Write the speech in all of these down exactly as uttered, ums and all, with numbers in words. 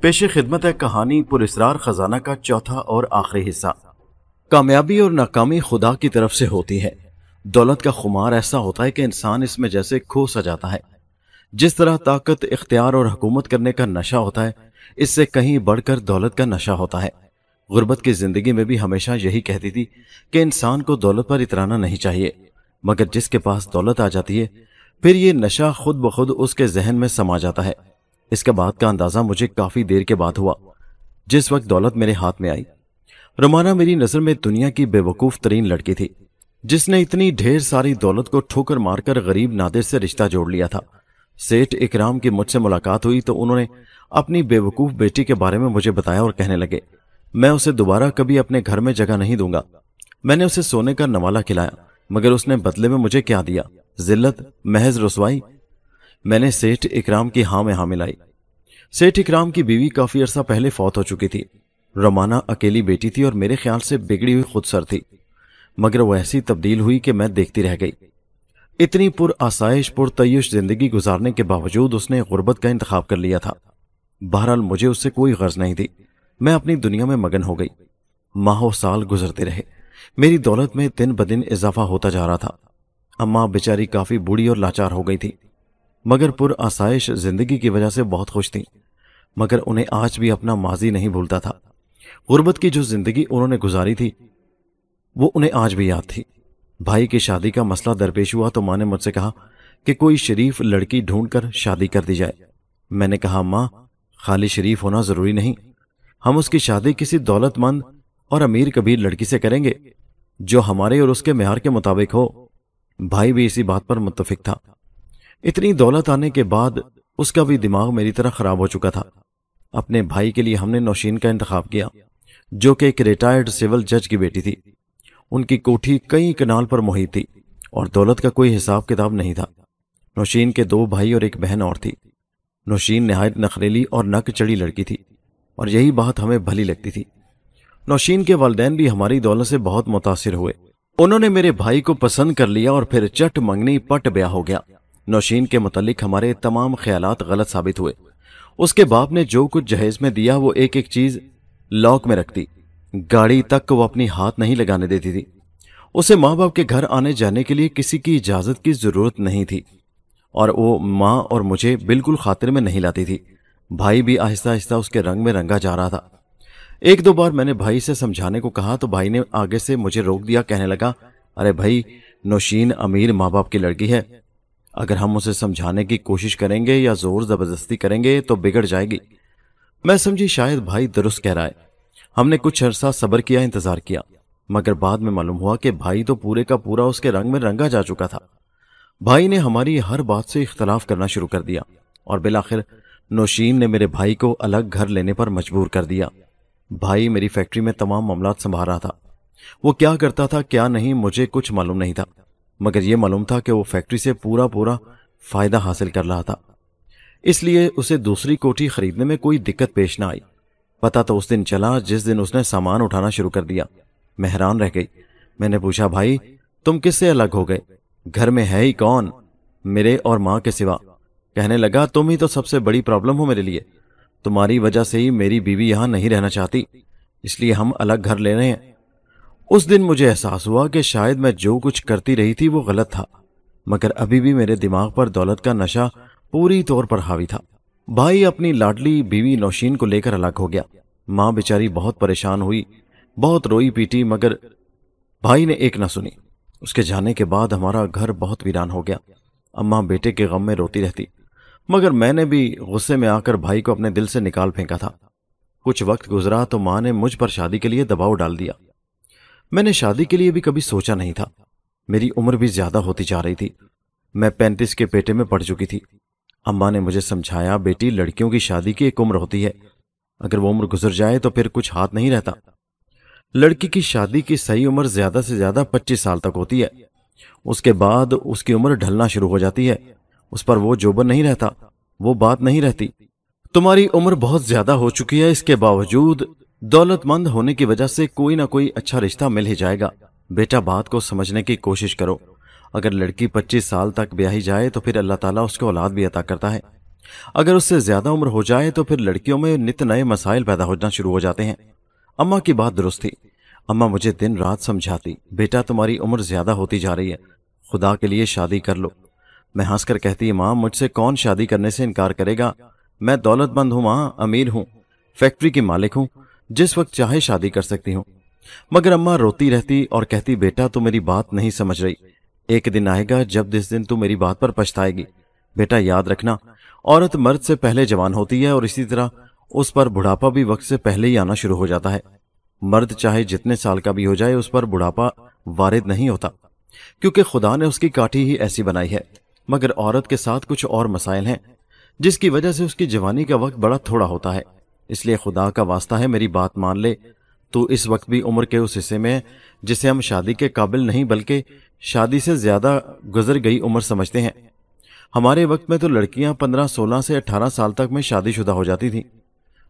پیش خدمت ہے کہانی پراسرار خزانہ کا چوتھا اور آخری حصہ۔ کامیابی اور ناکامی خدا کی طرف سے ہوتی ہے۔ دولت کا خمار ایسا ہوتا ہے کہ انسان اس میں جیسے کھو سا جاتا ہے۔ جس طرح طاقت، اختیار اور حکومت کرنے کا نشہ ہوتا ہے، اس سے کہیں بڑھ کر دولت کا نشہ ہوتا ہے۔ غربت کی زندگی میں بھی ہمیشہ یہی کہتی تھی کہ انسان کو دولت پر اترانا نہیں چاہیے، مگر جس کے پاس دولت آ جاتی ہے پھر یہ نشہ خود بخود اس کے ذہن میں سما جاتا ہے۔ اس کے بعد کا اندازہ مجھے کافی دیر کے بعد ہوا، جس وقت دولت میرے ہاتھ میں آئی۔ رومانا میری نظر میں دنیا کی بے وقوف ترین لڑکی تھی، جس نے اتنی ڈھیر ساری دولت کو ٹھوکر مار کر غریب نادر سے رشتہ جوڑ لیا تھا۔ سیٹھ اکرام کی مجھ سے ملاقات ہوئی تو انہوں نے اپنی بے وقوف بیٹی کے بارے میں مجھے بتایا اور کہنے لگے، میں اسے دوبارہ کبھی اپنے گھر میں جگہ نہیں دوں گا۔ میں نے اسے سونے کا نوالا کھلایا، مگر اس نے بدلے میں مجھے کیا دیا؟ ذلت، محض رسوائی۔ میں نے سیٹھ اکرام کی ہاں میں ہاں ملائی۔ سیٹھ اکرام کی بیوی کافی عرصہ پہلے فوت ہو چکی تھی۔ رومانا اکیلی بیٹی تھی اور میرے خیال سے بگڑی ہوئی خود سر تھی، مگر وہ ایسی تبدیل ہوئی کہ میں دیکھتی رہ گئی۔ اتنی پر آسائش، پر تعیش زندگی گزارنے کے باوجود اس نے غربت کا انتخاب کر لیا تھا۔ بہرحال مجھے اس سے کوئی غرض نہیں تھی، میں اپنی دنیا میں مگن ہو گئی۔ ماہ و سال گزرتے رہے، میری دولت میں دن بدن اضافہ ہوتا جا رہا تھا۔ اماں بیچاری کافی بوڑھی اور لاچار ہو گئی تھی، مگر پر آسائش زندگی کی وجہ سے بہت خوش تھیں، مگر انہیں آج بھی اپنا ماضی نہیں بھولتا تھا۔ غربت کی جو زندگی انہوں نے گزاری تھی وہ انہیں آج بھی یاد تھی۔ بھائی کی شادی کا مسئلہ درپیش ہوا تو ماں نے مجھ سے کہا کہ کوئی شریف لڑکی ڈھونڈ کر شادی کر دی جائے۔ میں نے کہا، ماں، خالی شریف ہونا ضروری نہیں، ہم اس کی شادی کسی دولت مند اور امیر کبیر لڑکی سے کریں گے جو ہمارے اور اس کے معیار کے مطابق ہو۔ بھائی بھی اسی بات پر متفق تھا۔ اتنی دولت آنے کے بعد اس کا بھی دماغ میری طرح خراب ہو چکا تھا۔ اپنے بھائی کے لیے ہم نے نوشین کا انتخاب کیا، جو کہ ایک ریٹائرڈ سول جج کی بیٹی تھی۔ ان کی کوٹھی کئی کنال پر محیط تھی اور دولت کا کوئی حساب کتاب نہیں تھا۔ نوشین کے دو بھائی اور ایک بہن اور تھی۔ نوشین نہایت نخریلی اور نک چڑی لڑکی تھی اور یہی بات ہمیں بھلی لگتی تھی۔ نوشین کے والدین بھی ہماری دولت سے بہت متاثر ہوئے۔ انہوں نے میرے بھائی کو پسند کر لیا اور پھر چٹ منگنی پٹ بیاہ ہو گیا۔ نوشین کے متعلق ہمارے تمام خیالات غلط ثابت ہوئے۔ اس کے باپ نے جو کچھ جہیز میں دیا وہ ایک ایک چیز لاک میں رکھتی، گاڑی تک وہ اپنی ہاتھ نہیں لگانے دیتی تھی۔ اسے ماں باپ کے گھر آنے جانے کے لیے کسی کی اجازت کی ضرورت نہیں تھی اور وہ ماں اور مجھے بالکل خاطر میں نہیں لاتی تھی۔ بھائی بھی آہستہ آہستہ اس کے رنگ میں رنگا جا رہا تھا۔ ایک دو بار میں نے بھائی سے سمجھانے کو کہا تو بھائی نے آگے سے مجھے روک دیا، کہنے لگا، ارے بھائی، نوشین امیر ماں باپ کی لڑکی ہے، اگر ہم اسے سمجھانے کی کوشش کریں گے یا زور زبردستی کریں گے تو بگڑ جائے گی۔ میں سمجھی شاید بھائی درست کہہ رہا ہے۔ ہم نے کچھ عرصہ صبر کیا، انتظار کیا، مگر بعد میں معلوم ہوا کہ بھائی تو پورے کا پورا اس کے رنگ میں رنگا جا چکا تھا۔ بھائی نے ہماری ہر بات سے اختلاف کرنا شروع کر دیا اور بالآخر نوشین نے میرے بھائی کو الگ گھر لینے پر مجبور کر دیا۔ بھائی میری فیکٹری میں تمام معاملات سنبھال رہا تھا۔ وہ کیا کرتا تھا کیا نہیں مجھے کچھ معلوم نہیں تھا، مگر یہ معلوم تھا کہ وہ فیکٹری سے پورا پورا فائدہ حاصل کر رہا تھا، اس لیے اسے دوسری کوٹھی خریدنے میں کوئی دقت پیش نہ آئی۔ پتہ تو اس دن چلا جس دن اس نے سامان اٹھانا شروع کر دیا۔ میں حیران رہ گئی۔ میں نے پوچھا، بھائی تم کس سے الگ ہو گئے؟ گھر میں ہے ہی کون میرے اور ماں کے سوا؟ کہنے لگا، تم ہی تو سب سے بڑی پرابلم ہو میرے لیے، تمہاری وجہ سے ہی میری بیوی یہاں نہیں رہنا چاہتی، اس لیے ہم الگ گھر لے رہے ہیں۔ اس دن مجھے احساس ہوا کہ شاید میں جو کچھ کرتی رہی تھی وہ غلط تھا، مگر ابھی بھی میرے دماغ پر دولت کا نشہ پوری طور پر حاوی تھا۔ بھائی اپنی لاڈلی بیوی نوشین کو لے کر الگ ہو گیا۔ ماں بیچاری بہت پریشان ہوئی، بہت روئی پیٹی، مگر بھائی نے ایک نہ سنی۔ اس کے جانے کے بعد ہمارا گھر بہت ویران ہو گیا۔ اماں بیٹے کے غم میں روتی رہتی، مگر میں نے بھی غصے میں آ کر بھائی کو اپنے دل سے نکال پھینکا تھا۔ کچھ وقت گزرا تو ماں نے مجھ پر شادی کے لیے دباؤ ڈال دیا۔ میں نے شادی کے لیے بھی کبھی سوچا نہیں تھا۔ میری عمر بھی زیادہ ہوتی جا رہی تھی، میں پینتیس کے پیٹے میں پڑ چکی تھی۔ اماں نے مجھے سمجھایا، بیٹی، لڑکیوں کی شادی کی ایک عمر ہوتی ہے، اگر وہ عمر گزر جائے تو پھر کچھ ہاتھ نہیں رہتا۔ لڑکی کی شادی کی صحیح عمر زیادہ سے زیادہ پچیس سال تک ہوتی ہے، اس کے بعد اس کی عمر ڈھلنا شروع ہو جاتی ہے، اس پر وہ جوبن نہیں رہتا، وہ بات نہیں رہتی۔ تمہاری عمر بہت زیادہ ہو چکی ہے، اس کے باوجود دولت مند ہونے کی وجہ سے کوئی نہ کوئی اچھا رشتہ مل ہی جائے گا۔ بیٹا، بات کو سمجھنے کی کوشش کرو، اگر لڑکی پچیس سال تک بیاہی جائے تو پھر اللہ تعالیٰ اس کو اولاد بھی عطا کرتا ہے، اگر اس سے زیادہ عمر ہو جائے تو پھر لڑکیوں میں نت نئے مسائل پیدا ہونا شروع ہو جاتے ہیں۔ اماں کی بات درست تھی، اماں مجھے دن رات سمجھاتی، بیٹا تمہاری عمر زیادہ ہوتی جا رہی ہے، خدا کے لیے شادی کر لو۔ میں ہنس کر کہتی، ماں مجھ سے کون شادی کرنے سے انکار کرے گا؟ میں دولت مند ہوں ماں، امیر ہوں، فیکٹری کی مالک ہوں، جس وقت چاہے شادی کر سکتی ہوں۔ مگر اماں روتی رہتی اور کہتی، بیٹا تو میری بات نہیں سمجھ رہی، ایک دن آئے گا جب جس دن تو میری بات پر پچھتائے گی۔ بیٹا یاد رکھنا، عورت مرد سے پہلے جوان ہوتی ہے اور اسی طرح اس پر بڑھاپا بھی وقت سے پہلے ہی آنا شروع ہو جاتا ہے۔ مرد چاہے جتنے سال کا بھی ہو جائے اس پر بڑھاپا وارد نہیں ہوتا، کیونکہ خدا نے اس کی کاٹھی ہی ایسی بنائی ہے۔ مگر عورت کے ساتھ کچھ اور مسائل ہیں جس کی وجہ سے اس کی جوانی کا وقت بڑا تھوڑا ہوتا ہے۔ اس لیے خدا کا واسطہ ہے، میری بات مان لے، تو اس وقت بھی عمر کے اس حصے میں جسے ہم شادی کے قابل نہیں بلکہ شادی سے زیادہ گزر گئی عمر سمجھتے ہیں۔ ہمارے وقت میں تو لڑکیاں پندرہ سولہ سے اٹھارہ سال تک میں شادی شدہ ہو جاتی تھیں۔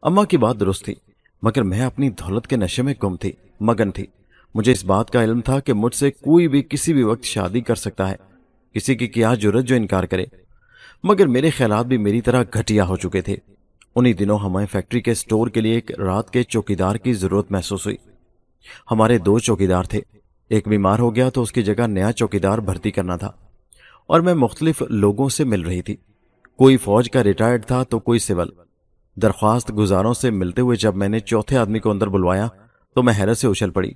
اماں کی بات درست تھی، مگر میں اپنی دولت کے نشے میں گم تھی، مگن تھی۔ مجھے اس بات کا علم تھا کہ مجھ سے کوئی بھی کسی بھی وقت شادی کر سکتا ہے، کسی کی کیا جرت جو انکار کرے۔ مگر میرے خیالات بھی میری طرح گھٹیا ہو چکے تھے۔ انہی دنوں ہمیں فیکٹری کے سٹور کے لیے ایک رات کے چوکیدار کی ضرورت محسوس ہوئی۔ ہمارے دو چوکیدار تھے، ایک بیمار ہو گیا تو اس کی جگہ نیا چوکیدار بھرتی کرنا تھا، اور میں مختلف لوگوں سے مل رہی تھی۔ کوئی فوج کا ریٹائرڈ تھا تو کوئی سول۔ درخواست گزاروں سے ملتے ہوئے جب میں نے چوتھے آدمی کو اندر بلوایا تو میں حیرت سے اچھل پڑی۔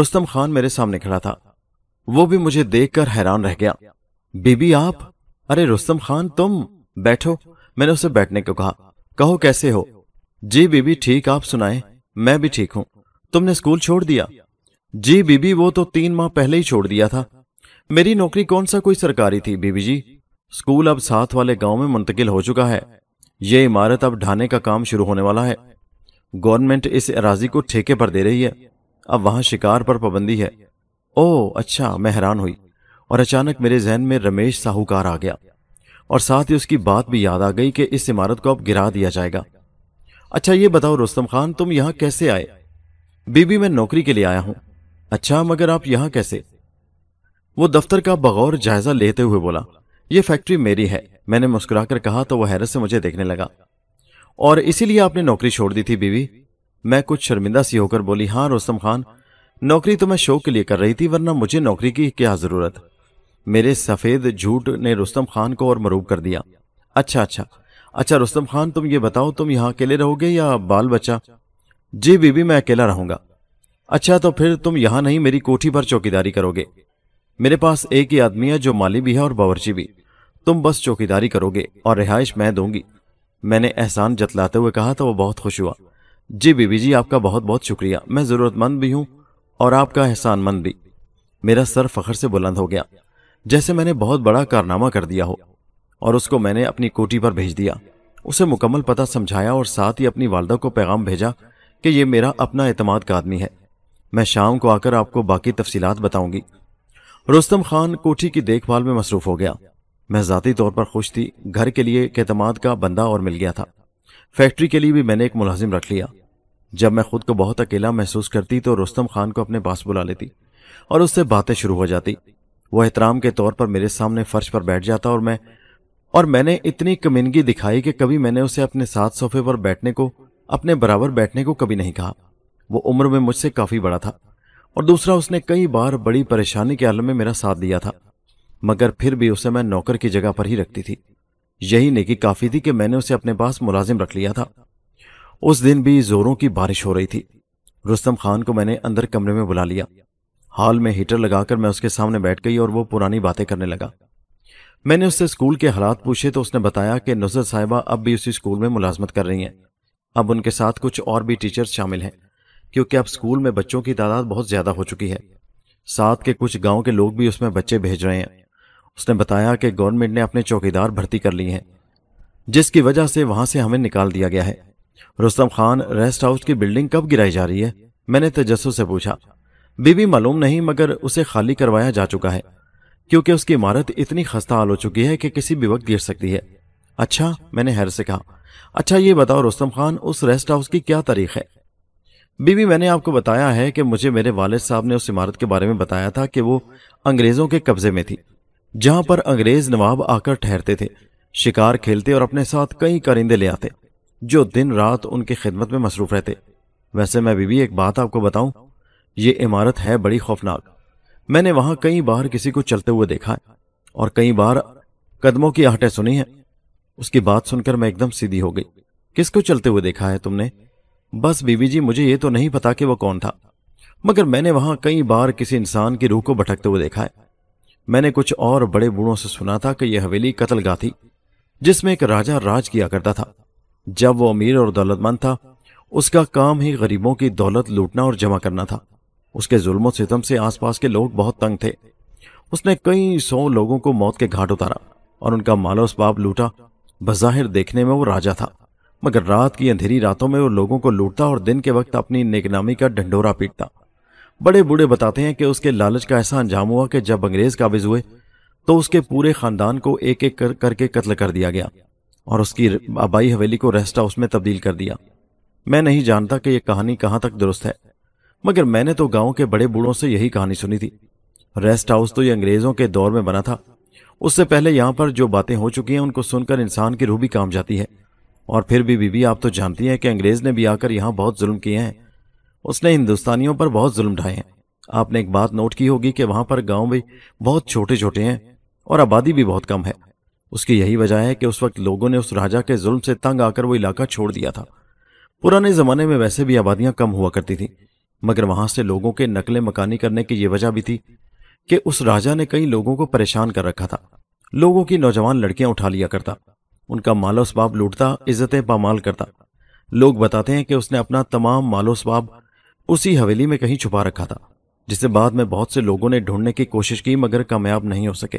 رستم خان میرے سامنے کھڑا تھا، وہ بھی مجھے دیکھ کر حیران رہ گیا۔ بی بی آپ! ارے رستم خان تم! بیٹھو، میں نے اسے بیٹھنے کو کہا۔ کہو کیسے ہو؟ جی بی بی ٹھیک، آپ سنائیں؟ میں بھی ٹھیک ہوں۔ تم نے اسکول چھوڑ دیا؟ جی بی بی وہ تو تین ماہ پہلے ہی چھوڑ دیا تھا۔ میری نوکری کون سا کوئی سرکاری تھی بی بی جی، اسکول اب ساتھ والے گاؤں میں منتقل ہو چکا ہے، یہ عمارت اب ڈھانے کا کام شروع ہونے والا ہے، گورنمنٹ اس اراضی کو ٹھیکے پر دے رہی ہے، اب وہاں شکار پر پابندی ہے۔ او اچھا، میں حیران ہوئی، اور اچانک میرے ذہن میں رمیش ساہوکار آ گیا، اور ساتھ ہی اس کی بات بھی یاد آ گئی کہ اس عمارت کو اب گرا دیا جائے گا۔ اچھا یہ بتاؤ رستم خان، تم یہاں کیسے آئے؟ بی بی میں نوکری کے لیے آیا ہوں۔ اچھا، مگر آپ یہاں کیسے؟ وہ دفتر کا بغور جائزہ لیتے ہوئے بولا۔ یہ فیکٹری میری ہے، میں نے مسکرا کر کہا تو وہ حیرت سے مجھے دیکھنے لگا۔ اور اسی لیے آپ نے نوکری چھوڑ دی تھی بیوی؟ میں کچھ شرمندہ سی ہو کر بولی، ہاں رستم خان، نوکری تو میں شوق کے لیے کر رہی تھی، ورنہ مجھے نوکری کی کیا ضرورت۔ میرے سفید جھوٹ نے رستم خان کو اور مروب کر دیا۔ اچھا اچھا اچھا رستم خان، تم یہ بتاؤ تم یہاں اکیلے رہو گے یا بال بچہ؟ جی بیوی میں اکیلا رہوں گا۔ اچھا تو پھر تم یہاں نہیں میری کوٹھی پر چوکیداری کرو گے؟ میرے پاس ایک ہی آدمی ہے جو مالی بھی ہے اور باورچی بھی، تم بس چوکیداری کرو گے اور رہائش میں دوں گی، میں نے احسان جتلاتے ہوئے کہا تو وہ بہت خوش ہوا۔ جی بیوی جی آپ کا بہت بہت شکریہ، میں ضرورت مند بھی ہوں اور آپ کا احسان مند بھی۔ میرا سر فخر سے بلند ہو گیا جیسے میں نے بہت بڑا کارنامہ کر دیا ہو، اور اس کو میں نے اپنی کوٹھی پر بھیج دیا، اسے مکمل پتہ سمجھایا اور ساتھ ہی اپنی والدہ کو پیغام بھیجا کہ یہ میرا اپنا اعتماد کا آدمی ہے، میں شام کو آ کر آپ کو باقی تفصیلات بتاؤں گی۔ رستم خان کوٹھی کی دیکھ بھال میں مصروف ہو گیا، میں ذاتی طور پر خوش تھی، گھر کے لیے ایک اعتماد کا بندہ اور مل گیا تھا، فیکٹری کے لیے بھی میں نے ایک ملازم رکھ لیا۔ جب میں خود کو بہت اکیلا محسوس کرتی تو رستم خان کو اپنے پاس بلا لیتی اور اس سے باتیں شروع ہو جاتی۔ وہ احترام کے طور پر میرے سامنے فرش پر بیٹھ جاتا، اور میں اور میں نے اتنی کمینگی دکھائی کہ کبھی میں نے اسے اپنے ساتھ صوفے پر بیٹھنے کو اپنے برابر بیٹھنے کو کبھی نہیں کہا۔ وہ عمر میں مجھ سے کافی بڑا تھا، اور دوسرا اس نے کئی بار بڑی پریشانی کے عالم میں میرا ساتھ دیا تھا، مگر پھر بھی اسے میں نوکر کی جگہ پر ہی رکھتی تھی۔ یہی نیکی کافی تھی کہ میں نے اسے اپنے پاس ملازم رکھ لیا تھا۔ اس دن بھی زوروں کی بارش ہو رہی تھی۔ رستم خان کو میں نے اندر کمرے میں بلا لیا، ہال میں ہیٹر لگا کر میں اس کے سامنے بیٹھ گئی اور وہ پرانی باتیں کرنے لگا۔ میں نے اس سے اسکول کے حالات پوچھے تو اس نے بتایا کہ نظر صاحبہ اب بھی اسی اسکول میں ملازمت کر رہی ہیں، اب ان کے ساتھ کچھ اور بھی ٹیچرز شامل ہیں، کیونکہ اب اسکول میں بچوں کی تعداد بہت زیادہ ہو چکی ہے، ساتھ کے کچھ گاؤں کے لوگ بھی اس میں بچے بھیج رہے ہیں۔ اس نے بتایا کہ گورنمنٹ نے اپنے چوکیدار بھرتی کر لی ہیں، جس کی وجہ سے وہاں سے ہمیں نکال دیا گیا ہے۔ رستم خان، ریسٹ ہاؤس کی بلڈنگ کب گرائی جا رہی ہے؟ میں نے تجسس سے پوچھا۔ بی بی معلوم نہیں، مگر اسے خالی کروایا جا چکا ہے، کیونکہ اس کی عمارت اتنی خستہ حال ہو چکی ہے کہ کسی بھی وقت گر سکتی ہے۔ اچھا، میں نے حیرت سے کہا۔ اچھا یہ بتاؤ رستم خان، اس ریسٹ ہاؤس کی کیا تاریخ ہے؟ بی بی میں نے آپ کو بتایا ہے کہ مجھے میرے والد صاحب نے اس عمارت کے بارے میں بتایا تھا کہ وہ انگریزوں کے قبضے میں تھی، جہاں پر انگریز نواب آ کر ٹھہرتے تھے، شکار کھیلتے اور اپنے ساتھ کئی کرندے لے آتے جو دن رات ان کی خدمت میں مصروف رہتے۔ ویسے میں بی بی ایک بات آپ کو بتاؤں، یہ عمارت ہے بڑی خوفناک، میں نے وہاں کئی بار کسی کو چلتے ہوئے دیکھا ہے اور کئی بار قدموں کی آہٹیں سنی ہیں۔ اس کی بات سن کر میں ایک دم سیدھی ہو گئی۔ کس کو چلتے ہوئے دیکھا ہے تم نے؟ بس بیوی جی، مجھے یہ تو نہیں پتا کہ وہ کون تھا، مگر میں نے وہاں کئی بار کسی انسان کی روح کو بھٹکتے ہوئے دیکھا ہے۔ میں نے کچھ اور بڑے بوڑھوں سے سنا تھا کہ یہ حویلی قتل گاہ تھی جس میں ایک راجہ راج کیا کرتا تھا۔ جب وہ امیر اور دولت مند تھا، اس کا کام ہی غریبوں کی دولت لوٹنا اور جمع کرنا تھا۔ اس کے ظلم و ستم سے آس پاس کے لوگ بہت تنگ تھے۔ اس نے کئی سو لوگوں کو موت کے گھاٹ اتارا اور ان کا مال و اسباب لوٹا۔ بظاہر دیکھنے میں وہ راجہ تھا، مگر رات کی اندھیری راتوں میں وہ لوگوں کو لوٹتا اور دن کے وقت اپنی نیک نامی کا ڈھنڈورا پیٹتا۔ بڑے بوڑھے بتاتے ہیں کہ اس کے لالچ کا ایسا انجام ہوا کہ جب انگریز قابض ہوئے تو اس کے پورے خاندان کو ایک ایک کر کر کے قتل کر دیا گیا اور اس کی آبائی حویلی کو ریسٹ ہاؤس میں تبدیل کر دیا۔ میں نہیں جانتا کہ یہ کہانی کہاں تک درست ہے، مگر میں نے تو گاؤں کے بڑے بوڑھوں سے یہی کہانی سنی تھی۔ ریسٹ ہاؤس تو یہ انگریزوں کے دور میں بنا تھا، اس سے پہلے یہاں پر جو باتیں ہو چکی ہیں ان کو سن کر انسان کی روح بھی کام جاتی ہے۔ اور پھر بھی بی بی آپ تو جانتی ہیں کہ انگریز نے بھی آ کر یہاں بہت ظلم کیے ہیں، اس نے ہندوستانیوں پر بہت ظلم ڈھائے ہیں۔ آپ نے ایک بات نوٹ کی ہوگی کہ وہاں پر گاؤں بھی بہت چھوٹے چھوٹے ہیں اور آبادی بھی بہت کم ہے۔ اس کی یہی وجہ ہے کہ اس وقت لوگوں نے اس راجہ کے ظلم سے تنگ آ کر وہ علاقہ چھوڑ دیا تھا۔ پرانے زمانے میں ویسے بھی آبادیاں کم ہوا کرتی تھیں، مگر وہاں سے لوگوں کے نقل مکانی کرنے کی یہ وجہ بھی تھی کہ اس راجہ نے کئی لوگوں کو پریشان کر رکھا تھا۔ لوگوں کی نوجوان لڑکیاں اٹھا لیا کرتا، ان کا مال و اسباب لوٹتا، عزتیں پامال کرتا۔ لوگ بتاتے ہیں کہ اس نے اپنا تمام مال و اسباب اسی حویلی میں کہیں چھپا رکھا تھا، جسے بعد میں بہت سے لوگوں نے ڈھونڈنے کی کوشش کی مگر کامیاب نہیں ہو سکے۔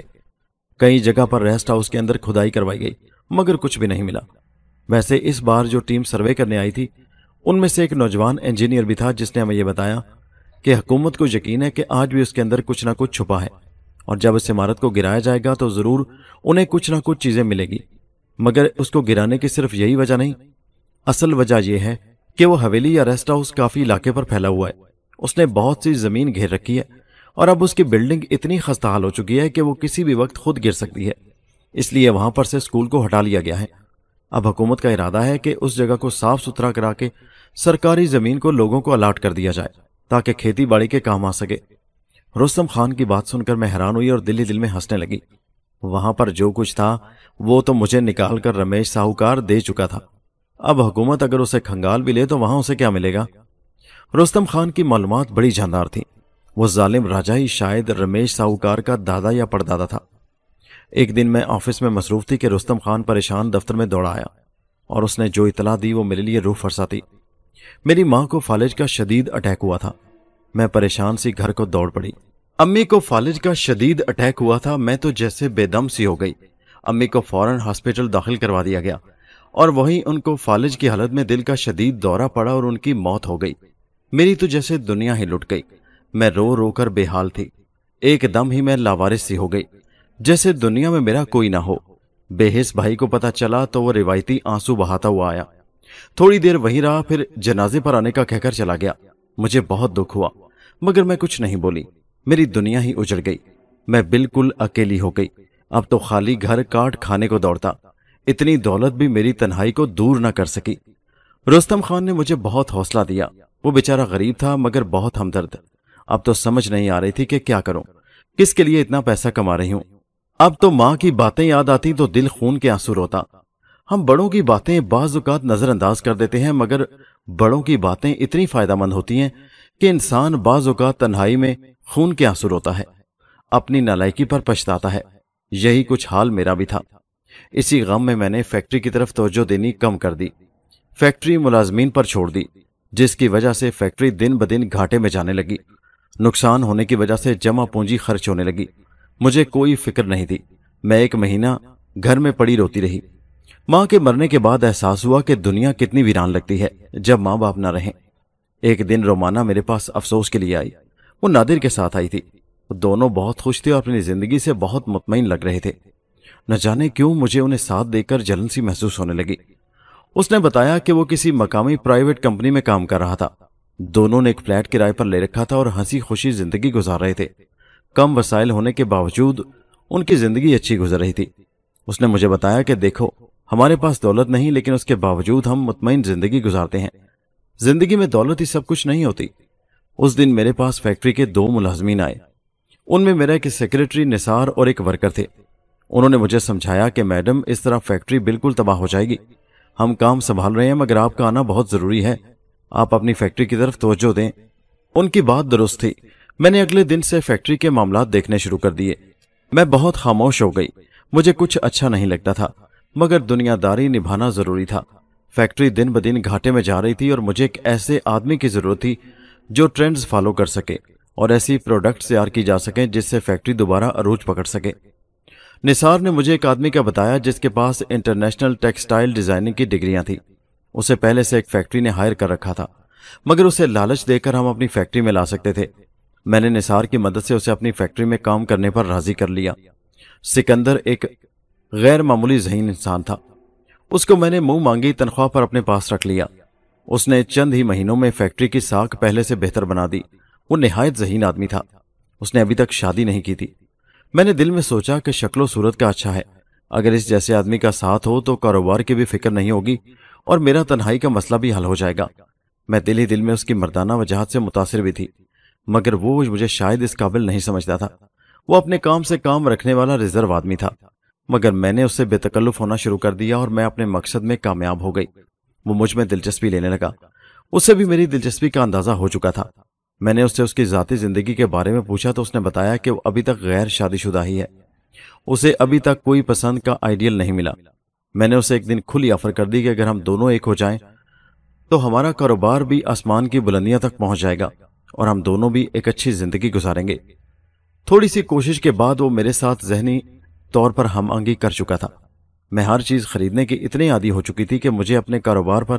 کئی جگہ پر ریسٹ ہاؤس کے اندر کھدائی کروائی گئی مگر کچھ بھی نہیں ملا۔ ویسے اس بار جو ٹیم سروے کرنے آئی تھی ان میں سے ایک نوجوان انجینئر بھی تھا جس نے ہمیں یہ بتایا کہ حکومت کو یقین ہے کہ آج بھی اس کے اندر کچھ نہ کچھ چھپا ہے، اور جب اس عمارت کو گرایا جائے گا تو ضرور انہیں کچھ نہ کچھ چیزیں ملے گی۔ مگر اس کو گرانے کی صرف یہی وجہ نہیں، اصل وجہ یہ ہے کہ وہ حویلی یا ریسٹ ہاؤس کافی علاقے پر پھیلا ہوا ہے، اس نے بہت سی زمین گھیر رکھی ہے اور اب اس کی بلڈنگ اتنی خستہ حال ہو چکی ہے کہ وہ کسی بھی وقت خود گر سکتی ہے، اس لیے وہاں پر سے اسکول کو ہٹا لیا گیا ہے۔ اب حکومت کا ارادہ ہے کہ اس جگہ کو صاف ستھرا کرا کے سرکاری زمین کو لوگوں کو الاٹ کر دیا جائے تاکہ کھیتی باڑی کے کام آ سکے۔ رستم خان کی بات سن کر میں حیران ہوئی اور دل ہی دل میں ہنسنے لگی۔ وہاں پر جو کچھ تھا وہ تو مجھے نکال کر رمیش ساہوکار دے چکا تھا، اب حکومت اگر اسے کھنگال بھی لے تو وہاں اسے کیا ملے گا؟ رستم خان کی معلومات بڑی جاندار تھی۔ وہ ظالم راجہ ہی شاید رمیش ساہوکار کا دادا یا پردادا تھا۔ ایک دن میں آفس میں مصروف تھی کہ رستم خان پریشان دفتر میں دوڑا آیا اور اس نے جو اطلاع دی وہ میرے لیے روح فرسا تھی۔ میری ماں کو فالج کا شدید اٹیک ہوا تھا، میں پریشان سی گھر کو دوڑ پڑی۔ امی کو فالج کا شدید اٹیک ہوا تھا، میں تو جیسے بے دم سی ہو گئی۔ امی کو فوراً ہاسپٹل داخل کروا دیا گیا اور وہیں ان کو فالج کی حالت میں دل کا شدید دورہ پڑا اور ان کی موت ہو گئی۔ میری تو جیسے دنیا ہی لٹ گئی، میں رو رو کر بے حال تھی۔ ایک دم ہی میں لاوارث سی ہو گئی جیسے دنیا میں میرا کوئی نہ ہو۔ بے حس بھائی کو پتہ چلا تو وہ روایتی آنسو بہاتا ہوا آیا، تھوڑی دیر وہیں رہا، پھر جنازے پر آنے کا کہہ کر چلا گیا۔ مجھے بہت دکھ ہوا مگر میں کچھ نہیں بولی، میری دنیا ہی اجڑ گئی، میں بالکل اکیلی ہو گئی۔ اب تو خالی گھر کاٹ کھانے کو دوڑتا، اتنی دولت بھی میری تنہائی کو دور نہ کر سکی۔ رستم خان نے مجھے بہت حوصلہ دیا، وہ بیچارہ غریب تھا مگر بہت ہمدرد۔ اب تو سمجھ نہیں آ رہی تھی کہ کیا کروں، کس کے لیے اتنا پیسہ کما رہی ہوں۔ اب تو ماں کی باتیں یاد آتی تو دل خون کے آنسو روتا۔ ہم بڑوں کی باتیں بعض اوقات نظر انداز کر دیتے ہیں، مگر بڑوں کی باتیں اتنی فائدہ مند ہوتی ہیں کہ انسان بعض اوقات تنہائی میں خون کے آنسو روتا ہے، اپنی نالائکی پر پچھتاتا ہے۔ یہی کچھ حال میرا بھی تھا۔ اسی غم میں میں نے فیکٹری کی طرف توجہ دینی کم کر دی، فیکٹری ملازمین پر چھوڑ دی، جس کی وجہ سے فیکٹری دن بدن گھاٹے میں جانے لگی۔ نقصان ہونے کی وجہ سے جمع پونجی خرچ ہونے لگی۔ مجھے کوئی فکر نہیں تھی، میں ایک مہینہ گھر میں پڑی روتی رہی۔ ماں کے مرنے کے بعد احساس ہوا کہ دنیا کتنی ویران لگتی ہے جب ماں باپ نہ رہیں۔ ایک دن رومانہ میرے پاس افسوس کے لیے آئی، وہ نادر کے ساتھ آئی تھی۔ دونوں بہت خوش تھے اور اپنی زندگی سے بہت مطمئن لگ رہے تھے۔ نہ جانے کیوں مجھے انہیں ساتھ دیکھ کر جلن سی محسوس ہونے لگی۔ اس نے بتایا کہ وہ کسی مقامی پرائیویٹ کمپنی میں کام کر رہا تھا، دونوں نے ایک فلیٹ کرائے پر لے رکھا تھا اور ہنسی خوشی زندگی گزار رہے تھے۔ کم وسائل ہونے کے باوجود ان کی زندگی اچھی گزر رہی تھی۔ اس نے مجھے بتایا کہ دیکھو ہمارے پاس دولت نہیں لیکن اس کے باوجود ہم مطمئن زندگی گزارتے ہیں، زندگی میں دولت ہی سب کچھ نہیں ہوتی۔ اس دن میرے پاس فیکٹری کے دو ملازمین آئے، ان میں میرا ایک سیکرٹری نثار اور ایک ورکر تھے۔ انہوں نے مجھے سمجھایا کہ میڈم اس طرح فیکٹری بالکل تباہ ہو جائے گی، ہم کام سنبھال رہے ہیں مگر آپ کا آنا بہت ضروری ہے، آپ اپنی فیکٹری کی طرف توجہ دیں۔ ان کی بات درست تھی، میں نے اگلے دن سے فیکٹری کے معاملات دیکھنے شروع کر دیے۔ میں بہت خاموش ہو گئی، مجھے کچھ اچھا نہیں لگتا تھا مگر دنیا داری نبھانا ضروری تھا۔ فیکٹری دن بدن گھاٹے میں جا رہی تھی اور مجھے ایک ایسے آدمی کی ضرورت تھی جو ٹرینڈز فالو کر سکے اور ایسی پروڈکٹس تیار کی جا سکیں جس سے فیکٹری دوبارہ عروج پکڑ سکے۔ نثار نے مجھے ایک آدمی کا بتایا جس کے پاس انٹرنیشنل ٹیکسٹائل ڈیزائننگ کی ڈگریاں تھیں، اسے پہلے سے ایک فیکٹری نے ہائر کر رکھا تھا مگر اسے لالچ دے کر ہم اپنی فیکٹری میں لا سکتے تھے۔ میں نے نثار کی مدد سے اسے اپنی فیکٹری میں کام کرنے پر راضی کر لیا۔ سکندر ایک غیر معمولی ذہین انسان تھا، اس کو میں نے منہ مانگی تنخواہ پر اپنے پاس رکھ لیا۔ اس نے چند ہی مہینوں میں فیکٹری کی ساکھ پہلے سے بہتر بنا دی۔ وہ نہایت ذہین آدمی تھا، اس نے ابھی تک شادی نہیں کی تھی۔ میں نے دل میں سوچا کہ شکل و صورت کا اچھا ہے، اگر اس جیسے آدمی کا ساتھ ہو تو کاروبار کی بھی فکر نہیں ہوگی اور میرا تنہائی کا مسئلہ بھی حل ہو جائے گا۔ میں دل ہی دل میں اس کی مردانہ وجاہت سے متاثر بھی تھی مگر وہ مجھے شاید اس قابل نہیں سمجھتا تھا۔ وہ اپنے کام سے کام رکھنے والا ریزرو آدمی تھا مگر میں نے اس سے بے تکلف ہونا شروع کر دیا اور میں اپنے مقصد میں کامیاب ہو گئی۔ وہ مجھ میں دلچسپی لینے لگا، اس سے بھی میری دلچسپی کا اندازہ ہو چکا تھا۔ میں نے اس سے اس کی ذاتی زندگی کے بارے میں پوچھا تو اس نے بتایا کہ وہ ابھی تک غیر شادی شدہ ہی ہے، اسے ابھی تک کوئی پسند کا آئیڈیل نہیں ملا۔ میں نے اسے ایک دن کھلی آفر کر دی کہ اگر ہم دونوں ایک ہو جائیں تو ہمارا کاروبار بھی آسمان کی بلندیاں تک پہنچ جائے گا اور ہم دونوں بھی ایک اچھی زندگی گزاریں گے۔ تھوڑی سی کوشش کے بعد وہ میرے ساتھ ذہنی طور پر ہم آہنگی کر چکا تھا۔ میں ہر چیز خریدنے کی اتنی عادی ہو چکی تھی کہ مجھے اپنے کاروبار پر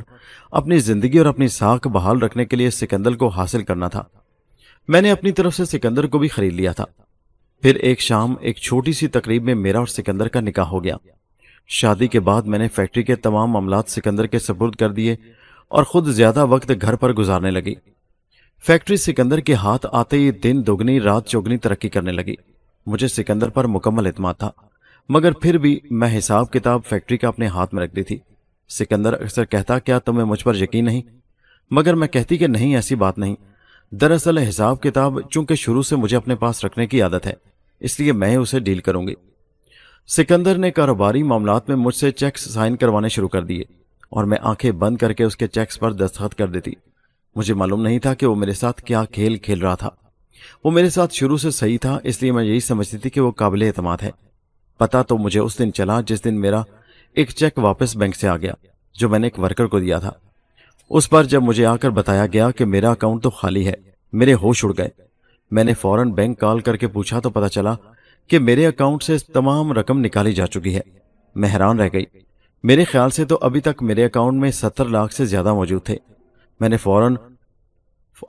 اپنی زندگی اور اپنی ساکھ بحال رکھنے کے لیے سکندر کو حاصل کرنا تھا۔ میں نے اپنی طرف سے سکندر کو بھی خرید لیا تھا۔ پھر ایک شام ایک چھوٹی سی تقریب میں میرا اور سکندر کا نکاح ہو گیا۔ شادی کے بعد میں نے فیکٹری کے تمام معاملات سکندر کے سپرد کر دیے اور خود زیادہ وقت گھر پر گزارنے لگی۔ فیکٹری سکندر کے ہاتھ آتے ہی دن دوگنی رات چوگنی ترقی کرنے لگی۔ مجھے سکندر پر مکمل اعتماد تھا مگر پھر بھی میں حساب کتاب فیکٹری کا اپنے ہاتھ میں رکھتی تھی۔ سکندر اکثر کہتا کیا تمہیں مجھ پر یقین نہیں، مگر میں کہتی کہ نہیں ایسی بات نہیں۔ دراصل حساب کتاب چونکہ شروع سے مجھے اپنے پاس رکھنے کی عادت ہے اس لیے میں اسے ڈیل کروں گی۔ سکندر نے کاروباری معاملات میں مجھ سے چیکس سائن کروانے شروع کر دیے اور میں آنکھیں بند کر کے اس کے چیکس پر دستخط کر دیتی۔ مجھے معلوم نہیں تھا کہ وہ میرے ساتھ کیا کھیل کھیل رہا تھا۔ وہ میرے ساتھ شروع سے صحیح تھا اس لیے میں یہی سمجھتی تھی کہ وہ قابل اعتماد ہے۔ پتا تو مجھے اس دن چلا جس دن میرا ایک چیک واپس بینک سے آ گیا جو میں نے ایک ورکر کو دیا تھا۔ اس پر جب مجھے آ کر بتایا گیا کہ میرا اکاؤنٹ تو خالی ہے، میرے ہوش اڑ گئے۔ میں نے فوراً بینک کال کر کے پوچھا تو پتا چلا کہ میرے اکاؤنٹ سے تمام رقم نکالی جا چکی ہے۔ میں حیران رہ گئی، میرے خیال سے تو ابھی تک میرے اکاؤنٹ میں ستر لاکھ سے زیادہ موجود تھے۔ میں نے فوراً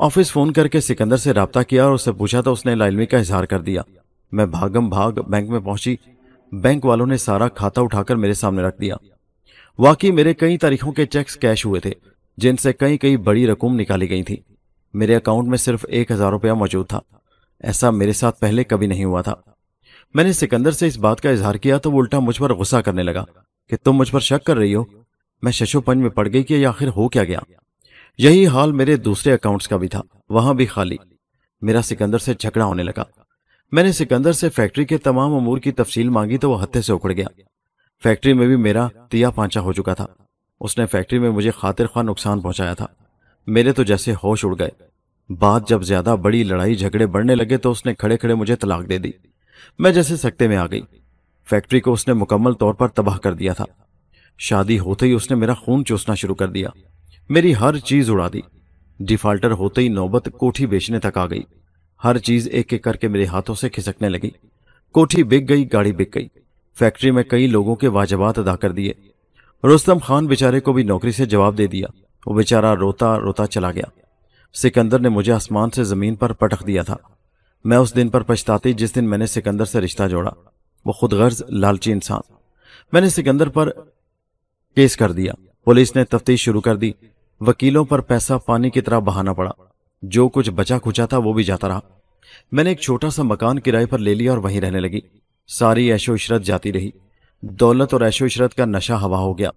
آفس فون کر کے سکندر سے رابطہ کیا اور اس سے پوچھا تو اس نے لاعلمی کا اظہار کر دیا۔ میں بھاگم بھاگ بینک میں پہنچی، بینک والوں نے سارا کھاتا اٹھا کر میرے سامنے رکھ دیا۔ واقعی میرے کئی تاریخوں کے چیکس کیش ہوئے تھے جن سے کئی کئی بڑی رقم نکالی گئی تھی۔ میرے اکاؤنٹ میں صرف ایک ہزار روپیہ موجود تھا، ایسا میرے ساتھ پہلے کبھی نہیں ہوا تھا۔ میں نے سکندر سے اس بات کا اظہار کیا تو وہ الٹا مجھ پر غصہ کرنے لگا کہ تم مجھ پر شک کر رہی ہو۔ میں شش و پنج میں پڑ گئی کہ آخر ہو کیا گیا۔ یہی حال میرے دوسرے اکاؤنٹس کا بھی تھا، وہاں بھی خالی۔ میرا سکندر سے جھگڑا ہونے لگا۔ میں نے سکندر سے فیکٹری کے تمام امور کی تفصیل مانگی تو وہ ہتھے سے اکھڑ گیا۔ فیکٹری میں بھی میرا تیا پانچا ہو چکا تھا، اس نے فیکٹری میں مجھے خاطر خواہ نقصان پہنچایا تھا۔ میرے تو جیسے ہوش اڑ گئے۔ بات جب زیادہ بڑی لڑائی جھگڑے بڑھنے لگے تو اس نے کھڑے کھڑے مجھے طلاق دے دی۔ میں جیسے سکتے میں آ گئی۔ فیکٹری کو اس نے مکمل طور پر تباہ کر دیا تھا۔ شادی ہوتے ہی اس نے میرا خون چوسنا شروع کر دیا، میری ہر چیز اڑا دی۔ ڈیفالٹر ہوتے ہی نوبت کوٹھی بیچنے تک آ گئی، ہر چیز ایک ایک کر کے میرے ہاتھوں سے کھسکنے لگی۔ کوٹھی بک گئی، گاڑی بک گئی، فیکٹری میں کئی لوگوں کے واجبات ادا کر دیے۔ رستم خان بیچارے کو بھی نوکری سے جواب دے دیا، وہ بیچارہ روتا روتا چلا گیا۔ سکندر نے مجھے آسمان سے زمین پر پٹخ دیا تھا۔ میں اس دن پر پچھتاتی جس دن میں نے سکندر سے رشتہ جوڑا۔ وہ خود غرض لالچی انسان۔ میں نے سکندر پر کیس کر دیا، پولیس نے تفتیش شروع کر دی، وکیلوں پر پیسہ پانی کی طرح بہانا پڑا، جو کچھ بچا کھچا تھا وہ بھی جاتا رہا۔ میں نے ایک چھوٹا سا مکان کرائے پر لے لیا اور وہیں رہنے لگی۔ ساری عیش و عشرت جاتی رہی، دولت اور عیش و عشرت کا نشہ ہوا ہو گیا۔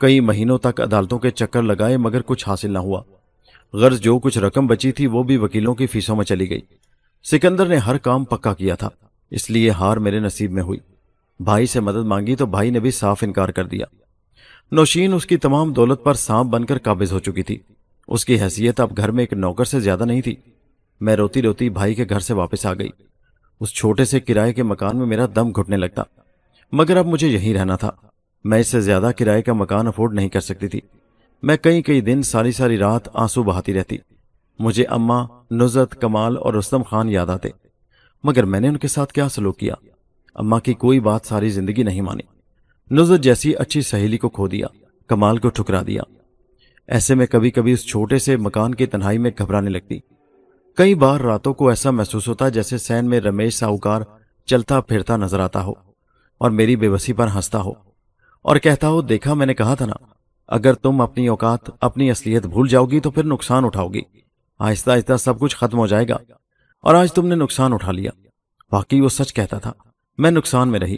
کئی مہینوں تک عدالتوں کے چکر لگائے مگر کچھ حاصل نہ ہوا، غرض جو کچھ رقم بچی تھی وہ بھی وکیلوں کی فیسوں میں چلی گئی۔ سکندر نے ہر کام پکا کیا تھا، اس لیے ہار میرے نصیب میں ہوئی۔ بھائی سے مدد مانگی تو بھائی نے بھی صاف انکار کر دیا۔ نوشین اس کی تمام دولت پر سانپ بن کر قابض ہو چکی تھی، اس کی حیثیت اب گھر میں ایک نوکر سے زیادہ نہیں تھی۔ میں روتی روتی بھائی کے گھر سے واپس آ گئی۔ اس چھوٹے سے کرائے کے مکان میں میرا دم گھٹنے لگتا، مگر اب مجھے یہیں رہنا تھا۔ میں اس سے زیادہ کرائے کا مکان افورڈ نہیں کر سکتی تھی۔ میں کئی کئی دن ساری ساری رات آنسو بہاتی رہتی۔ مجھے اماں، نزت، کمال اور رستم خان یاد آتے، مگر میں نے ان کے ساتھ کیا سلوک کیا۔ اماں کی کوئی بات ساری زندگی نہیں مانی، نزت جیسی اچھی سہیلی کو کھو دیا، کمال کو ٹھکرا دیا۔ ایسے میں کبھی کبھی اس چھوٹے سے مکان کی تنہائی میں گھبرانے لگتی۔ کئی بار راتوں کو ایسا محسوس ہوتا جیسے سین میں رمیش ساہوکار چلتا پھرتا نظر آتا ہو اور میری بے بسی پر ہنستا ہو اور کہتا ہو، دیکھا میں نے کہا تھا نا، اگر تم اپنی اوقات، اپنی اصلیت بھول جاؤ گی تو پھر نقصان اٹھاؤ گی، آہستہ آہستہ سب کچھ ختم ہو جائے گا، اور آج تم نے نقصان اٹھا لیا۔ واقعی وہ سچ کہتا تھا، میں نقصان میں رہی،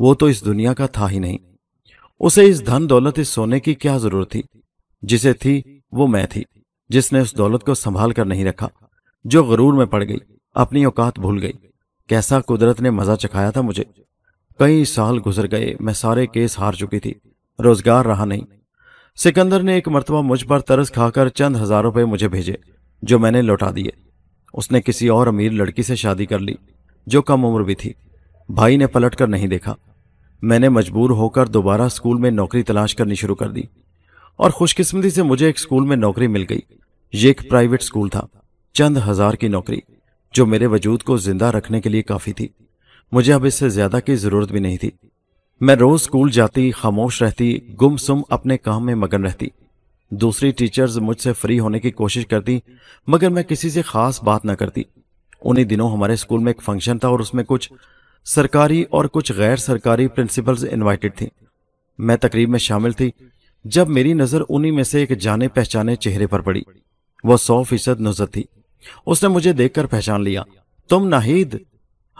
وہ تو اس دنیا کا تھا ہی نہیں۔ اسے اس دھن دولت، اس سونے کی کیا ضرورت تھی؟ جسے تھی وہ میں تھی، جس نے اس دولت کو سنبھال کر نہیں رکھا، جو غرور میں پڑ گئی، اپنی اوقات بھول گئی۔ کیسا قدرت نے مزہ چکھایا تھا مجھے۔ کئی سال گزر گئے، میں سارے کیس ہار چکی تھی، روزگار رہا نہیں۔ سکندر نے ایک مرتبہ مجھ پر ترس کھا کر چند ہزار روپے مجھے بھیجے جو میں نے لوٹا دیے۔ اس نے کسی اور امیر لڑکی سے شادی کر لی جو کم عمر بھی تھی۔ بھائی نے پلٹ کر نہیں دیکھا۔ میں نے مجبور ہو کر دوبارہ اسکول میں نوکری تلاش کرنی شروع کر دی، اور خوش قسمتی سے مجھے ایک اسکول میں نوکری مل گئی۔ یہ ایک پرائیویٹ اسکول تھا، چند ہزار کی نوکری جو میرے وجود کو زندہ رکھنے کے لیے کافی تھی۔ مجھے اب اس سے زیادہ کی ضرورت بھی نہیں تھی۔ میں روز اسکول جاتی، خاموش رہتی، گم سم اپنے کام میں مگن رہتی۔ دوسری ٹیچرز مجھ سے فری ہونے کی کوشش کرتی، مگر میں کسی سے خاص بات نہ کرتی۔ انہی دنوں ہمارے اسکول میں ایک فنکشن تھا، اور اس میں کچھ سرکاری اور کچھ غیر سرکاری پرنسپلز انوائٹڈ تھیں۔ میں تقریب میں شامل تھی جب میری نظر انہی میں سے ایک جانے پہچانے چہرے پر پڑی۔ وہ سو فیصد نزت تھی۔ اس نے مجھے دیکھ کر پہچان لیا۔ تم ناہید؟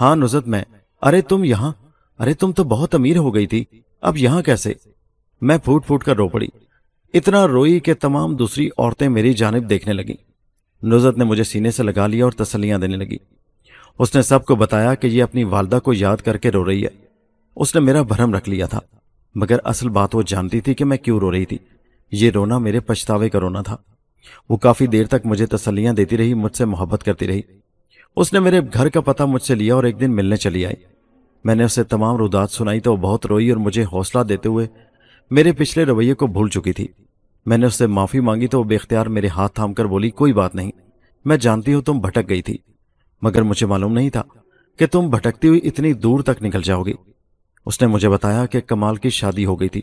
ہاں نزت میں۔ ارے تم یہاں! ارے تم تو بہت امیر ہو گئی تھی، اب یہاں کیسے؟ میں پھوٹ پھوٹ کر رو پڑی۔ اتنا روئی کہ تمام دوسری عورتیں میری جانب دیکھنے لگیں۔ نزت نے مجھے سینے سے لگا لیا اور تسلیاں دینے لگی۔ اس نے سب کو بتایا کہ یہ اپنی والدہ کو یاد کر کے رو رہی ہے۔ اس نے میرا بھرم رکھ لیا تھا، مگر اصل بات وہ جانتی تھی کہ میں کیوں رو رہی تھی۔ یہ رونا میرے پچھتاوے کا رونا تھا۔ وہ کافی دیر تک مجھے تسلیاں دیتی رہی، مجھ سے محبت کرتی رہی۔ اس نے میرے گھر کا پتہ مجھ سے لیا اور ایک دن ملنے چلی آئی۔ میں نے اسے تمام رودات سنائی تو وہ بہت روئی اور مجھے حوصلہ دیتے ہوئے میرے پچھلے رویے کو بھول چکی تھی۔ میں نے اس سے معافی مانگی تو وہ بے اختیار میرے ہاتھ تھام کر بولی، کوئی بات نہیں، میں جانتی ہوں تم بھٹک گئی تھی، مگر مجھے معلوم نہیں تھا کہ تم بھٹکتی ہوئی اتنی دور تک نکل جاؤ گی۔ اس نے مجھے بتایا کہ کمال کی شادی ہو گئی تھی،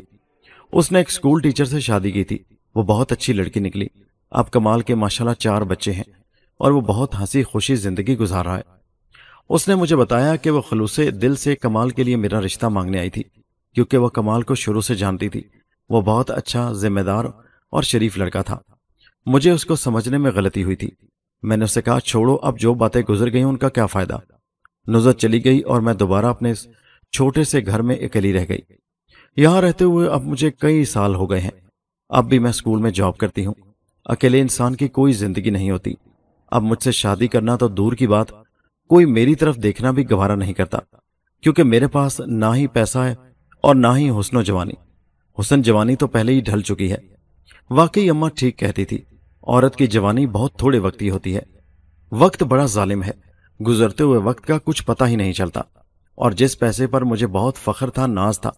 اس نے ایک اسکول ٹیچر سے شادی کی تھی، وہ بہت اچھی لڑکی نکلی۔ اب کمال کے ماشاءاللہ چار بچے ہیں اور وہ بہت ہنسی خوشی زندگی گزار رہا ہے۔ اس نے مجھے بتایا کہ وہ خلوص دل سے کمال کے لیے میرا رشتہ مانگنے آئی تھی، کیونکہ وہ کمال کو شروع سے جانتی تھی۔ وہ بہت اچھا، ذمہ دار اور شریف لڑکا تھا۔ مجھے اس کو سمجھنے میں غلطی ہوئی تھی۔ میں نے اسے کہا، چھوڑو اب، جو باتیں گزر گئی ان کا کیا فائدہ۔ نزت چلی گئی اور میں دوبارہ اپنے چھوٹے سے گھر میں اکیلی رہ گئی۔ یہاں رہتے ہوئے اب مجھے کئی سال ہو گئے ہیں۔ اب بھی میں اسکول میں جاب کرتی ہوں۔ اکیلے انسان کی کوئی زندگی نہیں ہوتی۔ اب مجھ سے شادی کرنا تو دور کی بات، کوئی میری طرف دیکھنا بھی گوارا نہیں کرتا، کیونکہ میرے پاس نہ ہی پیسہ ہے اور نہ ہی حسن و جوانی۔ حسن جوانی تو پہلے ہی ڈھل چکی ہے۔ واقعی اماں ٹھیک کہتی تھی، عورت کی جوانی بہت تھوڑے وقت ہی ہوتی ہے۔ وقت بڑا ظالم ہے، گزرتے ہوئے وقت کا کچھ پتہ ہی نہیں چلتا، اور جس پیسے پر مجھے بہت فخر تھا، ناز تھا،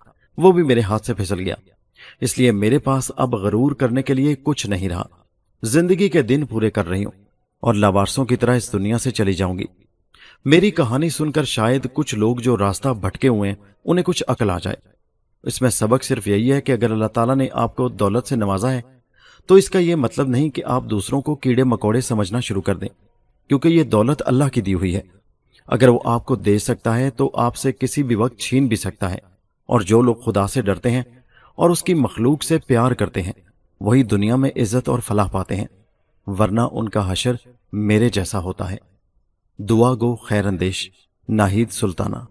وہ بھی میرے ہاتھ سے پھسل گیا۔ اس لیے میرے پاس اب غرور کرنے کے لیے کچھ نہیں رہا۔ زندگی کے دن پورے کر رہی ہوں اور لاوارثوں کی طرح اس دنیا سے چلی جاؤں گی۔ میری کہانی سن کر شاید کچھ لوگ جو راستہ بھٹکے ہوئے ہیں انہیں کچھ عقل آ جائے۔ اس میں سبق صرف یہی ہے کہ اگر اللہ تعالیٰ نے آپ کو دولت سے نوازا ہے تو اس کا یہ مطلب نہیں کہ آپ دوسروں کو کیڑے مکوڑے سمجھنا شروع کر دیں، کیونکہ یہ دولت اللہ کی دی ہوئی ہے۔ اگر وہ آپ کو دے سکتا ہے تو آپ سے کسی بھی وقت چھین بھی سکتا ہے، اور جو لوگ خدا سے ڈرتے ہیں اور اس کی مخلوق سے پیار کرتے ہیں وہی دنیا میں عزت اور فلاح پاتے ہیں، ورنہ ان کا حشر میرے جیسا ہوتا ہے۔ دعا گو خیر اندیش، ناہید سلطانہ۔